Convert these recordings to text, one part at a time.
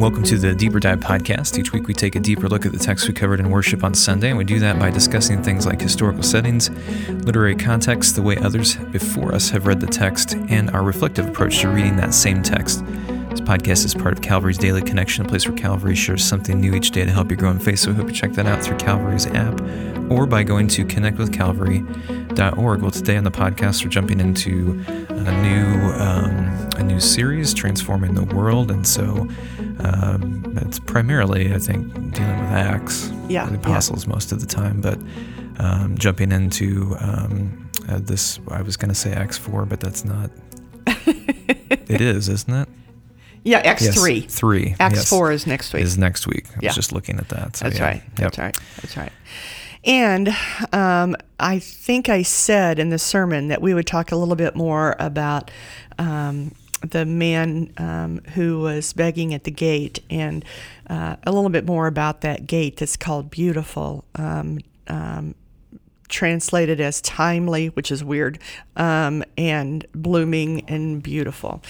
Welcome to the Deeper Dive Podcast. Each week we take a deeper look at the text we covered in worship on Sunday, and we do that by discussing things like historical settings, literary context, the way others before us have read the text, and our reflective approach to reading that same text. This podcast is part of Calvary's Daily Connection, a place where Calvary shares something new each day to help you grow in faith, so I hope you check that out through Calvary's app or by going to connectwithcalvary.org. Well, today on the podcast, we're jumping into a new series, Transforming the World, and so it's primarily, I think, dealing with Acts, the apostles most of the time, but jumping into this, I was going to say Acts 4, but that's not, it is, isn't it? Yeah, Acts 3. 3. Acts 4 is next week. I was just looking at that. So, that's right. Yep. That's right. And I think I said in the sermon that we would talk a little bit more about the man who was begging at the gate, and a little bit more about that gate that's called Beautiful, translated as timely, which is weird, and blooming and beautiful.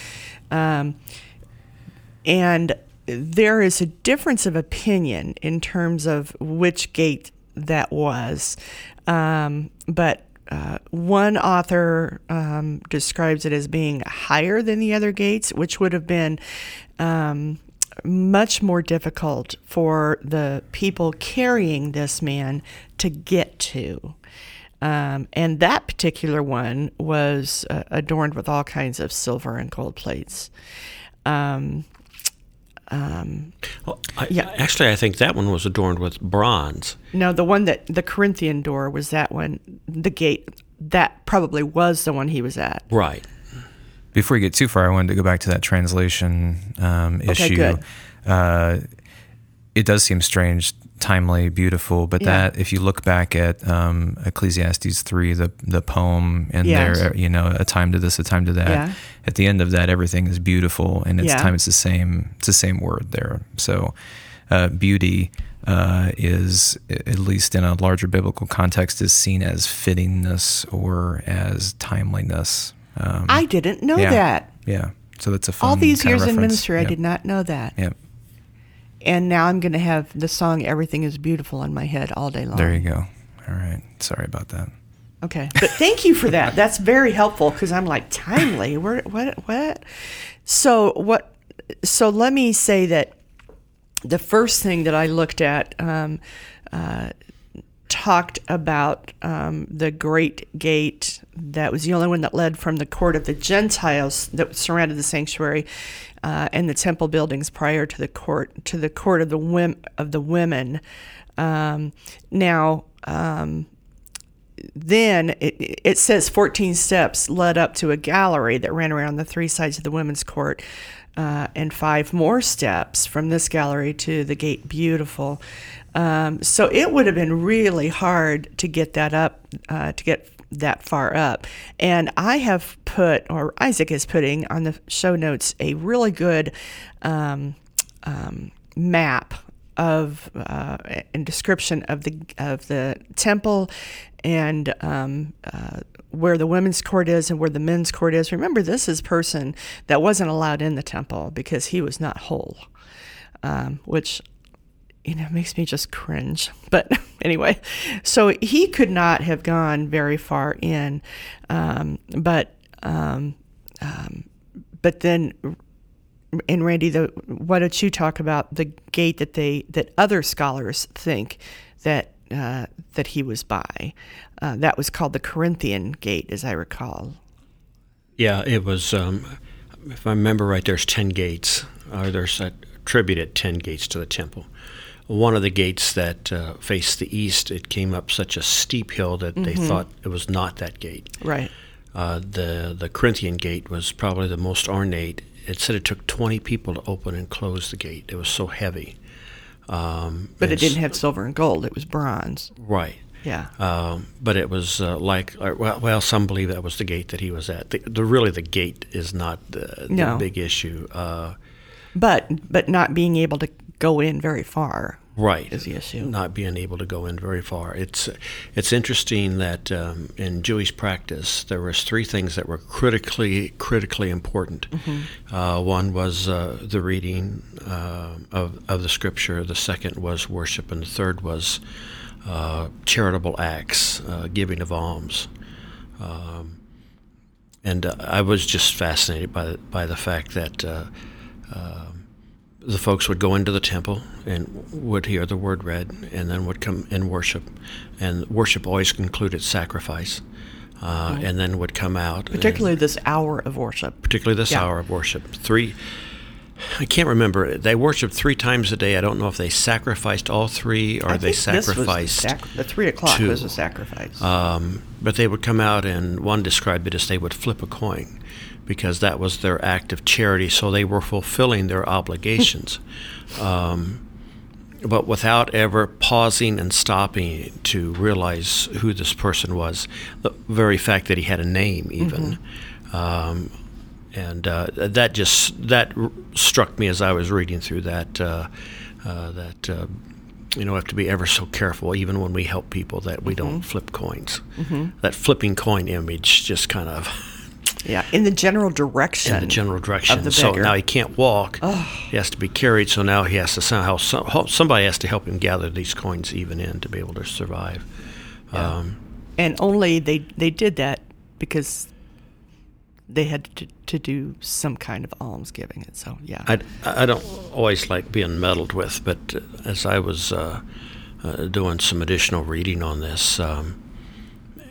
And there is a difference of opinion in terms of which gate that was, but one author describes it as being higher than the other gates, which would have been much more difficult for the people carrying this man to get to. And that particular one was adorned with all kinds of silver and gold plates. Actually, I think that one was adorned with bronze. No, the one that the Corinthian door was that one. The gate that probably was the one he was at. Right. Before we get too far, I wanted to go back to that translation issue. Okay, good. It does seem strange, timely, beautiful, but that if you look back at Ecclesiastes 3, the poem, and there, a time to this, a time to that. Yeah. At the end of that, everything is beautiful, and it's time. It's the same word there. So, beauty is, at least in a larger biblical context, is seen as fittingness or as timeliness. I didn't know that. Yeah. So that's a fun all these years in ministry. I did not know that. Yeah. And now I'm going to have the song Everything is Beautiful in my head all day long. There you go. All right. Sorry about that. Okay. But thank you for that. That's very helpful, because I'm like, timely? What? So let me say that the first thing that I looked at talked about the great gate that was the only one that led from the court of the Gentiles that surrounded the sanctuary and the temple buildings prior to the court of the women. Then it says 14 steps led up to a gallery that ran around the three sides of the women's court, and 5 more steps from this gallery to the gate Beautiful. So it would have been really hard to get that up, to get that far up. And I have put, or Isaac is putting on the show notes, a really good map of and description of the temple, and where the women's court is and where the men's court is. Remember, this is a person that wasn't allowed in the temple because he was not whole, which makes me just cringe. But anyway, so he could not have gone very far in, but then. And Randy, why don't you talk about the gate that other scholars think that he was by? That was called the Corinthian gate, as I recall. Yeah, it was. If I remember right, there's 10 gates, or there's attributed 10 gates to the temple. One of the gates that faced the east, it came up such a steep hill that they thought it was not that gate. Right. The Corinthian gate was probably the most ornate. It said it took 20 people to open and close the gate. It was so heavy. But it didn't have silver and gold. It was bronze. Right. Yeah. But it was some believe that was the gate that he was at. Really, the gate is not the big issue. But not being able to go in very far. Right. Is the issue. Not being able to go in very far. It's interesting that in Jewish practice, there was three things that were critically important. Mm-hmm. One was the reading of the scripture. The second was worship. And the third was charitable acts, giving of alms. And I was just fascinated by the fact that the folks would go into the temple and would hear the word read, and then would come and worship. And worship always included sacrifice, right. And then would come out. Particularly this hour of worship. Three, I can't remember. They worshiped three times a day. I don't know if they sacrificed all three or they sacrificed the 3 o'clock two. Was a sacrifice. But they would come out, and one described it as they would flip a coin, because that was their act of charity, so they were fulfilling their obligations. But without ever pausing and stopping to realize who this person was, the very fact that he had a name even. Mm-hmm. That struck me as I was reading through that, we have to be ever so careful, even when we help people, that we mm-hmm. don't flip coins. Mm-hmm. That flipping coin image just kind of... Yeah, in the general direction. Of the beggar. So now he can't walk. Oh. He has to be carried. So now he has to somehow somebody has to help him gather these coins even in to be able to survive. Yeah. And only they did that because they had to do some kind of almsgiving. And so yeah, I don't always like being meddled with, but as I was doing some additional reading on this.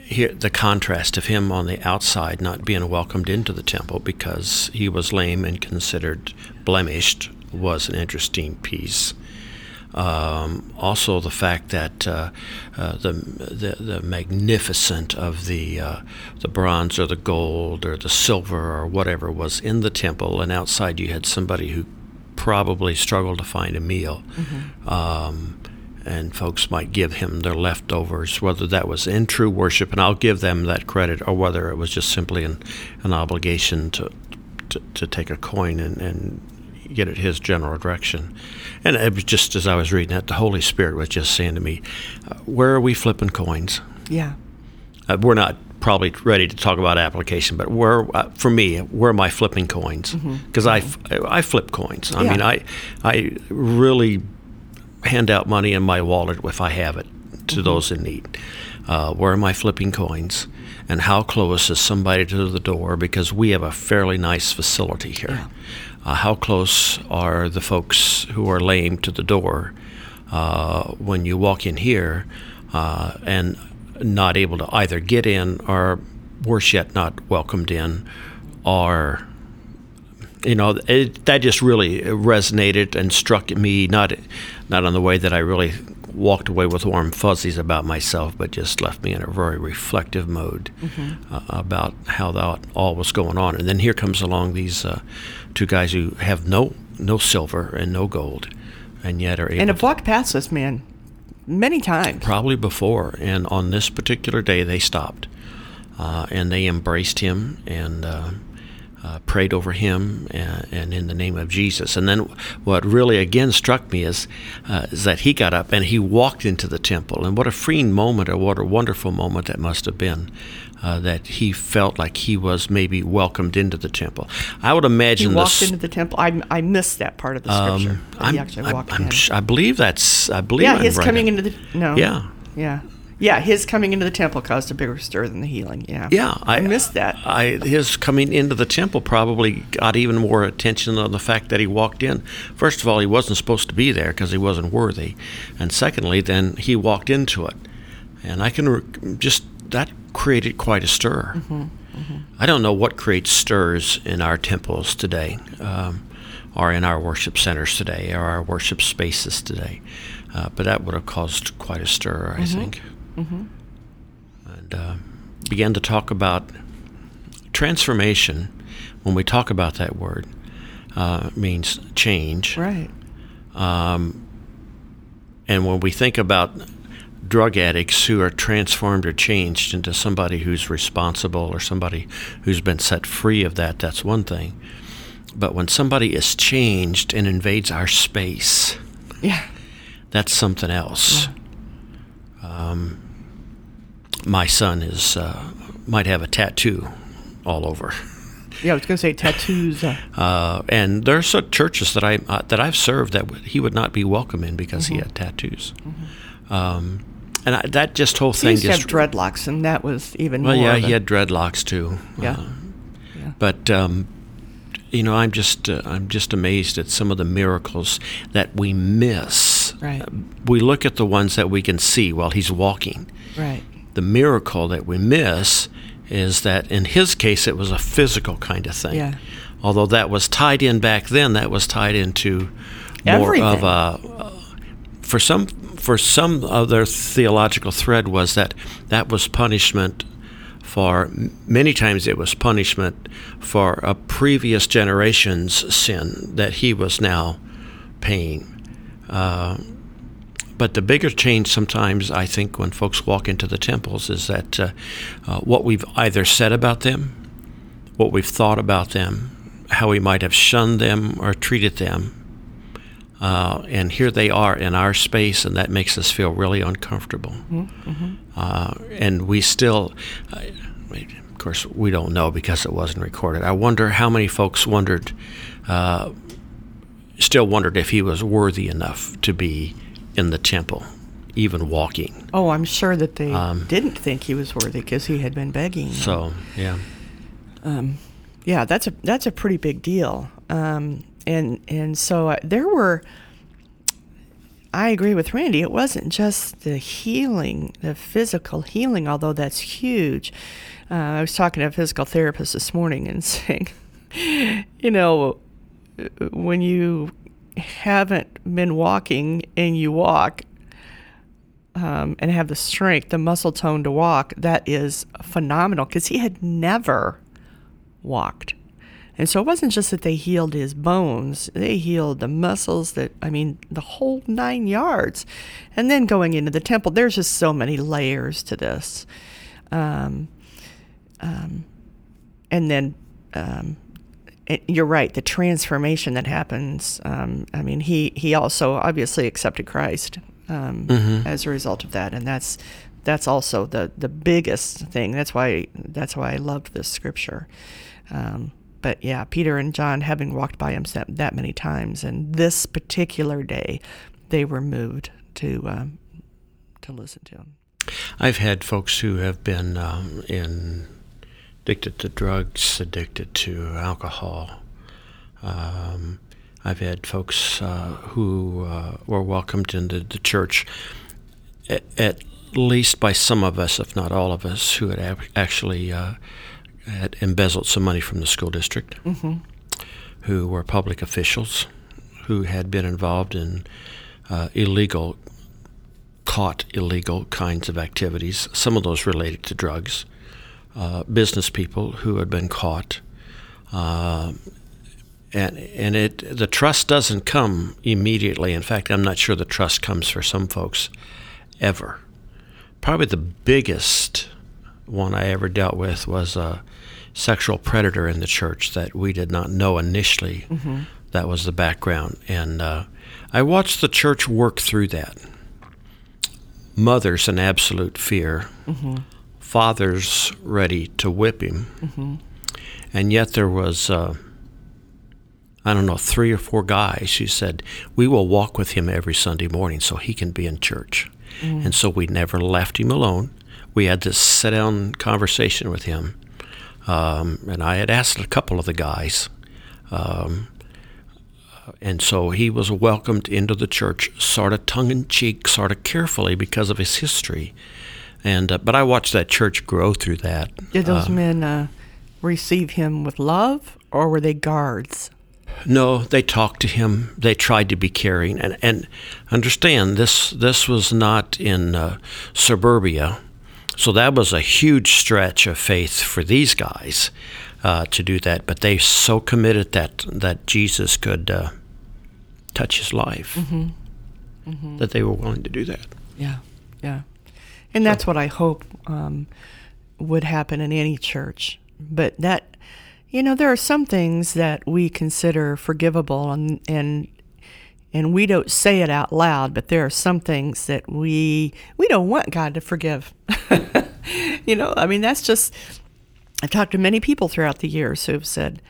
Here, the contrast of him on the outside not being welcomed into the temple because he was lame and considered blemished was an interesting piece. Also, the fact that the magnificent of the bronze or the gold or the silver or whatever was in the temple, and outside you had somebody who probably struggled to find a meal. Mm-hmm. And folks might give him their leftovers, whether that was in true worship, and I'll give them that credit, or whether it was just simply an obligation to take a coin and get it his general direction. And it was just as I was reading that, the Holy Spirit was just saying to me, where are we flipping coins? Yeah. We're not probably ready to talk about application, but for me, where am I flipping coins? Because mm-hmm. I flip coins. Yeah. I mean, I really... hand out money in my wallet if I have it to mm-hmm. those in need. Where am I flipping coins? And how close is somebody to the door? Because we have a fairly nice facility here. Yeah. How close are the folks who are lame to the door when you walk in here and not able to either get in or, worse yet, not welcomed in or... You know, that just really resonated and struck me, not on the way that I really walked away with warm fuzzies about myself, but just left me in a very reflective mode mm-hmm. About how that all was going on. And then here comes along these two guys who have no silver and no gold, and yet are able and have walked past this man many times. Probably before. And on this particular day, they stopped, and they embraced him and... prayed over him and in the name of Jesus. And then what really again struck me is that he got up and he walked into the temple. And what a freeing moment, or what a wonderful moment that must have been, that he felt like he was maybe welcomed into the temple. I would imagine he walked into the temple. I missed that part of the scripture. He actually walked in. I believe that's... Yeah, his coming into the... No. Yeah. Yeah. Yeah, his coming into the temple caused a bigger stir than the healing. Yeah, I missed that. His coming into the temple probably got even more attention on the fact that he walked in. First of all, he wasn't supposed to be there because he wasn't worthy, and secondly, then he walked into it, and I can that created quite a stir. Mm-hmm, mm-hmm. I don't know what creates stirs in our temples today, or in our worship centers today, or our worship spaces today, but that would have caused quite a stir, I mm-hmm. think. Mm-hmm. And began to talk about transformation. When we talk about that word, means change. Right. And when we think about drug addicts who are transformed or changed into somebody who's responsible or somebody who's been set free of that, that's one thing. But when somebody is changed and invades our space... Yeah. that's something else. Yeah. My son is might have a tattoo all over. Yeah, I was going to say tattoos. And there are some churches that I've served that he would not be welcome in because he had tattoos. Mm-hmm. And that just whole thing. He used to have dreadlocks, and that was even more. Well, yeah, he had dreadlocks too. Yeah. But you know, I'm just amazed at some of the miracles that we miss. Right. We look at the ones that we can see while he's walking. Right. The miracle that we miss is that in his case it was a physical kind of thing. Yeah. Although that was tied in back then, that was tied into more everything. Of a for some other theological thread was that was punishment for many times it was punishment for a previous generation's sin that he was now paying. But the bigger change sometimes, I think, when folks walk into the temples is that what we've either said about them, what we've thought about them, how we might have shunned them or treated them, and here they are in our space, and that makes us feel really uncomfortable. Mm-hmm. And we still, of course, we don't know because it wasn't recorded. I wonder how many folks still wondered if he was worthy enough to be in the temple, even walking. Oh, I'm sure that they didn't think he was worthy because he had been begging. So, yeah. Yeah, that's a pretty big deal. And so there were, I agree with Randy, it wasn't just the healing, the physical healing, although that's huge. I was talking to a physical therapist this morning and saying, you know, when you haven't been walking and you walk and have the strength, the muscle tone to walk, that is phenomenal because he had never walked. And so it wasn't just that they healed his bones, they healed the muscles, the whole 9 yards. And then going into the temple, there's just so many layers to this. And then you're right, the transformation that happens. He also obviously accepted Christ as a result of that. And that's also the biggest thing. That's why I loved this scripture. But yeah, Peter and John, having walked by him that many times, and this particular day, they were moved to listen to him. I've had folks who have been addicted to drugs, addicted to alcohol. I've had folks who were welcomed into the church, at least by some of us, if not all of us, who had actually had embezzled some money from the school district, who were public officials, who had been involved in illegal kinds of activities, some of those related to drugs, business people who had been caught. And the trust doesn't come immediately. In fact, I'm not sure the trust comes for some folks ever. Probably the biggest one I ever dealt with was a sexual predator in the church that we did not know initially. Mm-hmm. That was the background. And I watched the church work through that. Mothers in absolute fear, fathers ready to whip him, and yet there was, 3 or 4 guys who said, we will walk with him every Sunday morning so he can be in church. Mm-hmm. And so we never left him alone. We had this sit-down conversation with him, and I had asked a couple of the guys, and so he was welcomed into the church sort of tongue-in-cheek, sort of carefully because of his history. But I watched that church grow through that. Did those men receive him with love, or were they guards? No, they talked to him. They tried to be caring. And understand, this was not in suburbia. So that was a huge stretch of faith for these guys to do that, but they so committed that Jesus could touch his life that they were willing to do that. Yeah, yeah. And that's what I hope would happen in any church. But that, there are some things that we consider forgivable, and And we don't say it out loud, but there are some things that we don't want God to forgive. You know, I mean, that's just, I've talked to many people throughout the years who've said,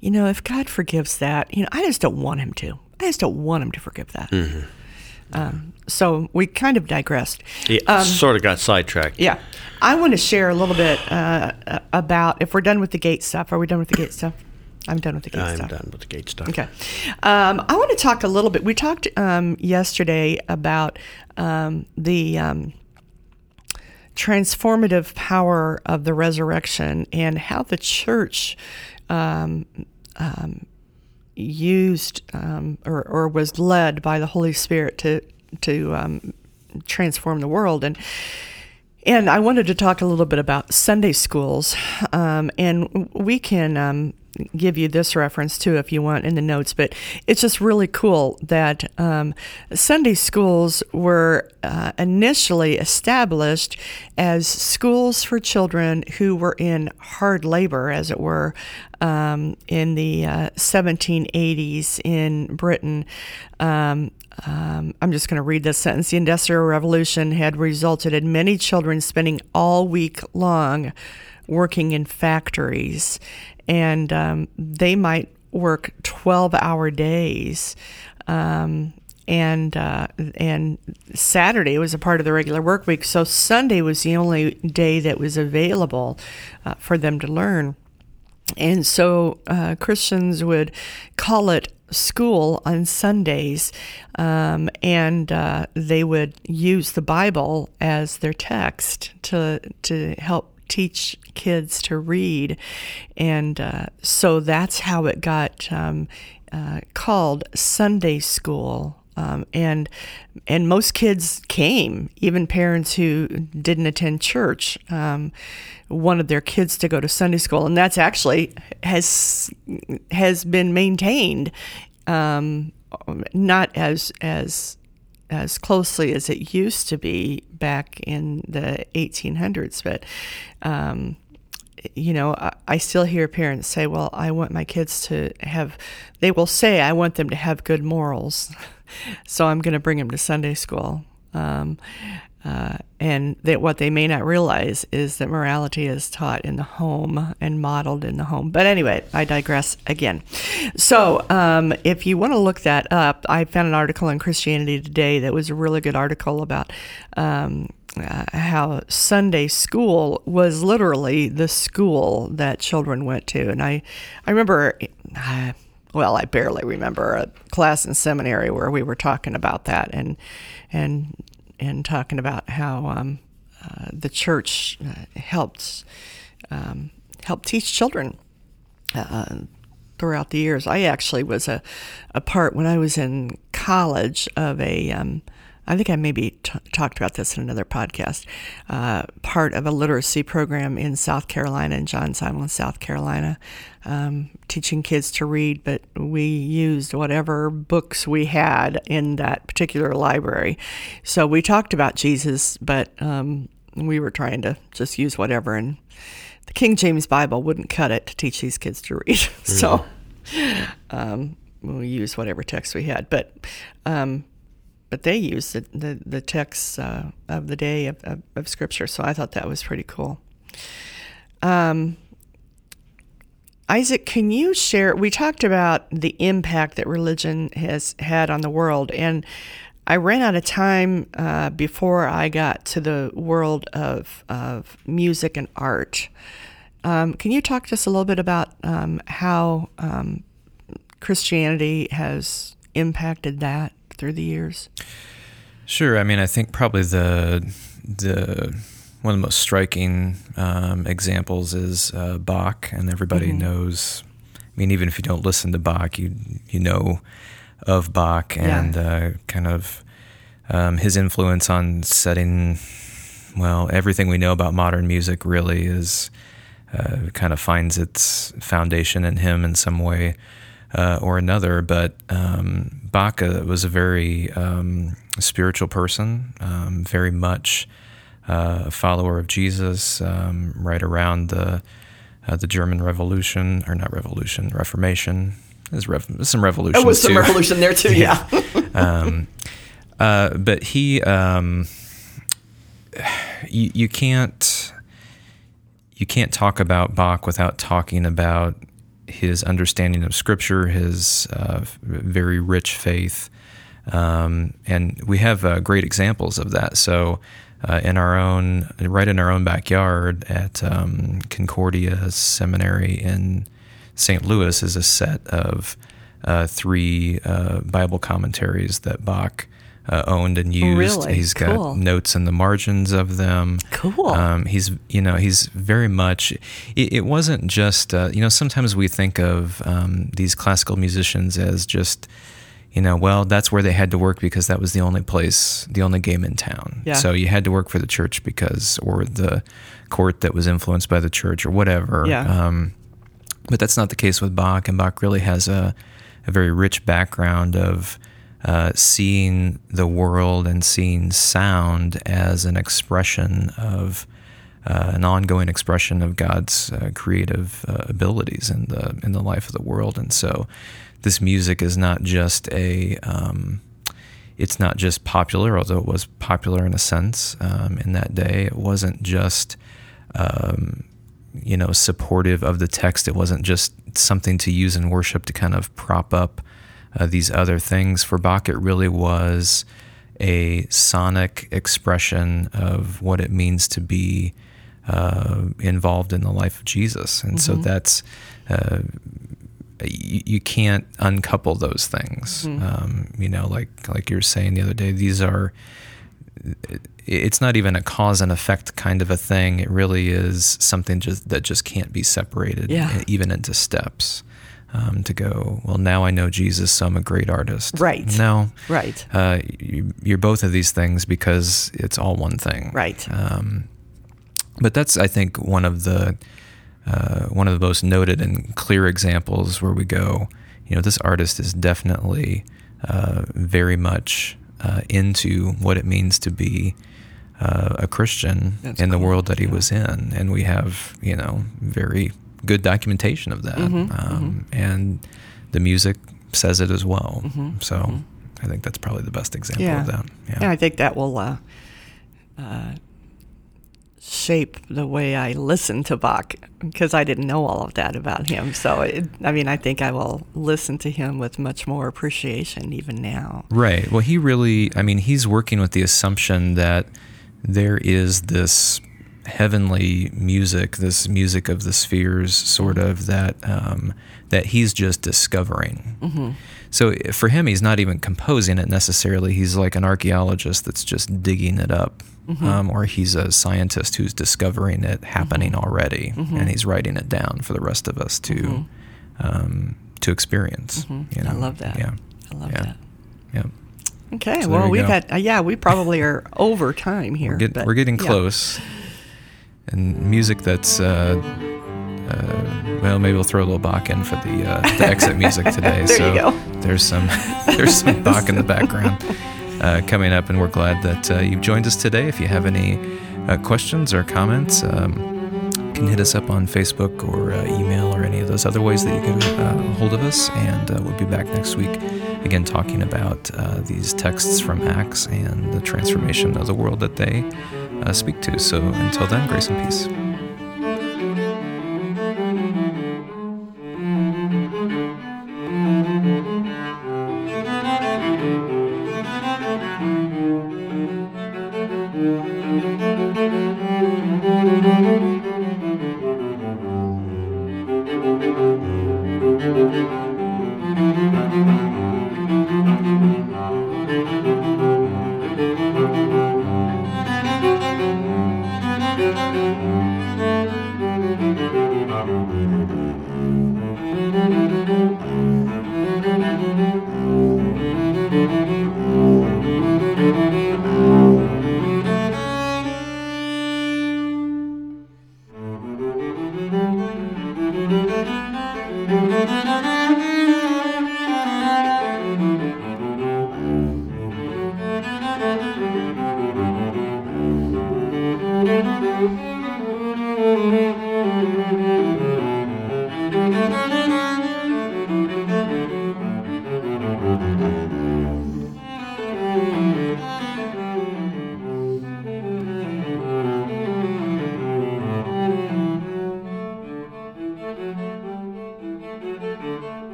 you know, if God forgives that, you know, I just don't want him to. I just don't want him to forgive that. Mm-hmm. So we kind of digressed. Yeah, sort of got sidetracked. Yeah. I want to share a little bit about, if we're done with the gate stuff. Are we done with the gate stuff? I'm done with the gate stuff. I'm done with the gate stuff. Okay. I want to talk a little bit. We talked yesterday about the transformative power of the resurrection and how the church used or was led by the Holy Spirit to transform the world. And I wanted to talk a little bit about Sunday schools. And we can give you this reference too if you want in the notes, but it's just really cool that Sunday schools were initially established as schools for children who were in hard labor, as it were, in the 1780s in Britain. I'm just going to read this sentence. The Industrial Revolution had resulted in many children spending all week long working in factories, and they might work 12-hour days, and Saturday was a part of the regular work week, so Sunday was the only day that was available for them to learn. And so Christians would call it school on Sundays, and they would use the Bible as their text to help teach kids to read. And so that's how it got called Sunday school. And most kids came, even parents who didn't attend church wanted their kids to go to Sunday school, and that's actually has been maintained, not as closely as it used to be back in the 1800s, but you know, I still hear parents say, well, I want my kids to have, they will say, I want them to have good morals, so I'm going to bring them to Sunday school. And that what they may not realize is that morality is taught in the home and modeled in the home. But anyway, I digress again. So if you want to look that up, I found an article in Christianity Today that was a really good article about how Sunday school was literally the school that children went to. And I remember, well, I barely remember a class in seminary where we were talking about that and talking about how the church helped teach children throughout the years. I actually was a part, when I was in college, of a I think I maybe talked about this in another podcast, part of a literacy program in South Carolina, in Johns Island, South Carolina, teaching kids to read, but we used whatever books we had in that particular library. So we talked about Jesus, but we were trying to just use whatever, and the King James Bible wouldn't cut it to teach these kids to read. So we used whatever text we had, but they used the texts of the day of Scripture, so I thought that was pretty cool. Isaac, can you share? We talked about the impact that religion has had on the world, and I ran out of time before I got to the world of music and art. Can you talk to us a little bit about how Christianity has impacted that through the years? Sure. I mean, I think probably the one of the most striking examples is Bach, and everybody mm-hmm. knows. I mean, even if you don't listen to Bach, you know of Bach and kind of his influence on setting. Well, everything we know about modern music really is kind of finds its foundation in him in some way. Or another, but Bach was a very spiritual person, very much a follower of Jesus. Right around the German Reformation. There's some revolutions. Oh, was some revolution there too? Yeah. But he, you can't talk about Bach without talking about his understanding of Scripture, his very rich faith, and we have great examples of that. So, right in our own backyard at Concordia Seminary in St. Louis is a set of three Bible commentaries that Bach owned and used. Really? He's got notes in the margins of them. Cool. He's very much, it wasn't just, sometimes we think of these classical musicians as just, that's where they had to work because that was the only game in town. Yeah. So you had to work for the church or the court that was influenced by the church or whatever. Yeah. But that's not the case with Bach, and Bach really has a very rich background of seeing the world and seeing sound as an expression of an ongoing expression of God's creative abilities in the life of the world. And so this music is not just it's not just popular, although it was popular in a sense in that day. It wasn't just supportive of the text. It wasn't just something to use in worship to kind of prop up these other things. For Bach, it really was a sonic expression of what it means to be involved in the life of Jesus. And so that's, you can't uncouple those things. Mm-hmm. Like you were saying the other day, it's not even a cause and effect kind of a thing. It really is something that just can't be separated, even into steps. To go, well, now I know Jesus, so I'm a great artist. Right. No. Right. You're both of these things because it's all one thing. Right. But that's, I think, one of the most noted and clear examples where we go, this artist is definitely very much into what it means to be a Christian the world that he was in. And we have, very good documentation of that. And the music says it as well. I think that's probably the best example of that. Yeah. And I think that will shape the way I listen to Bach, because I didn't know all of that about him. So, I think I will listen to him with much more appreciation even now. Right. Well, he really, he's working with the assumption that there is this heavenly music, this music of the spheres, sort of, that he's just discovering. So for him, he's not even composing it necessarily. He's like an archaeologist that's just digging it up, or he's a scientist who's discovering it happening already, and he's writing it down for the rest of us to to experience. I love that. Yeah, I love that. Yeah. Okay. So well, we probably are over time here. We're getting close. And music that's, maybe we'll throw a little Bach in for the exit music today. There's some Bach in the background coming up, and we're glad that you've joined us today. If you have any questions or comments, you can hit us up on Facebook or email or any of those other ways that you can hold of us, and we'll be back next week again talking about these texts from Acts and the transformation of the world that they speak to. So until then, grace and peace.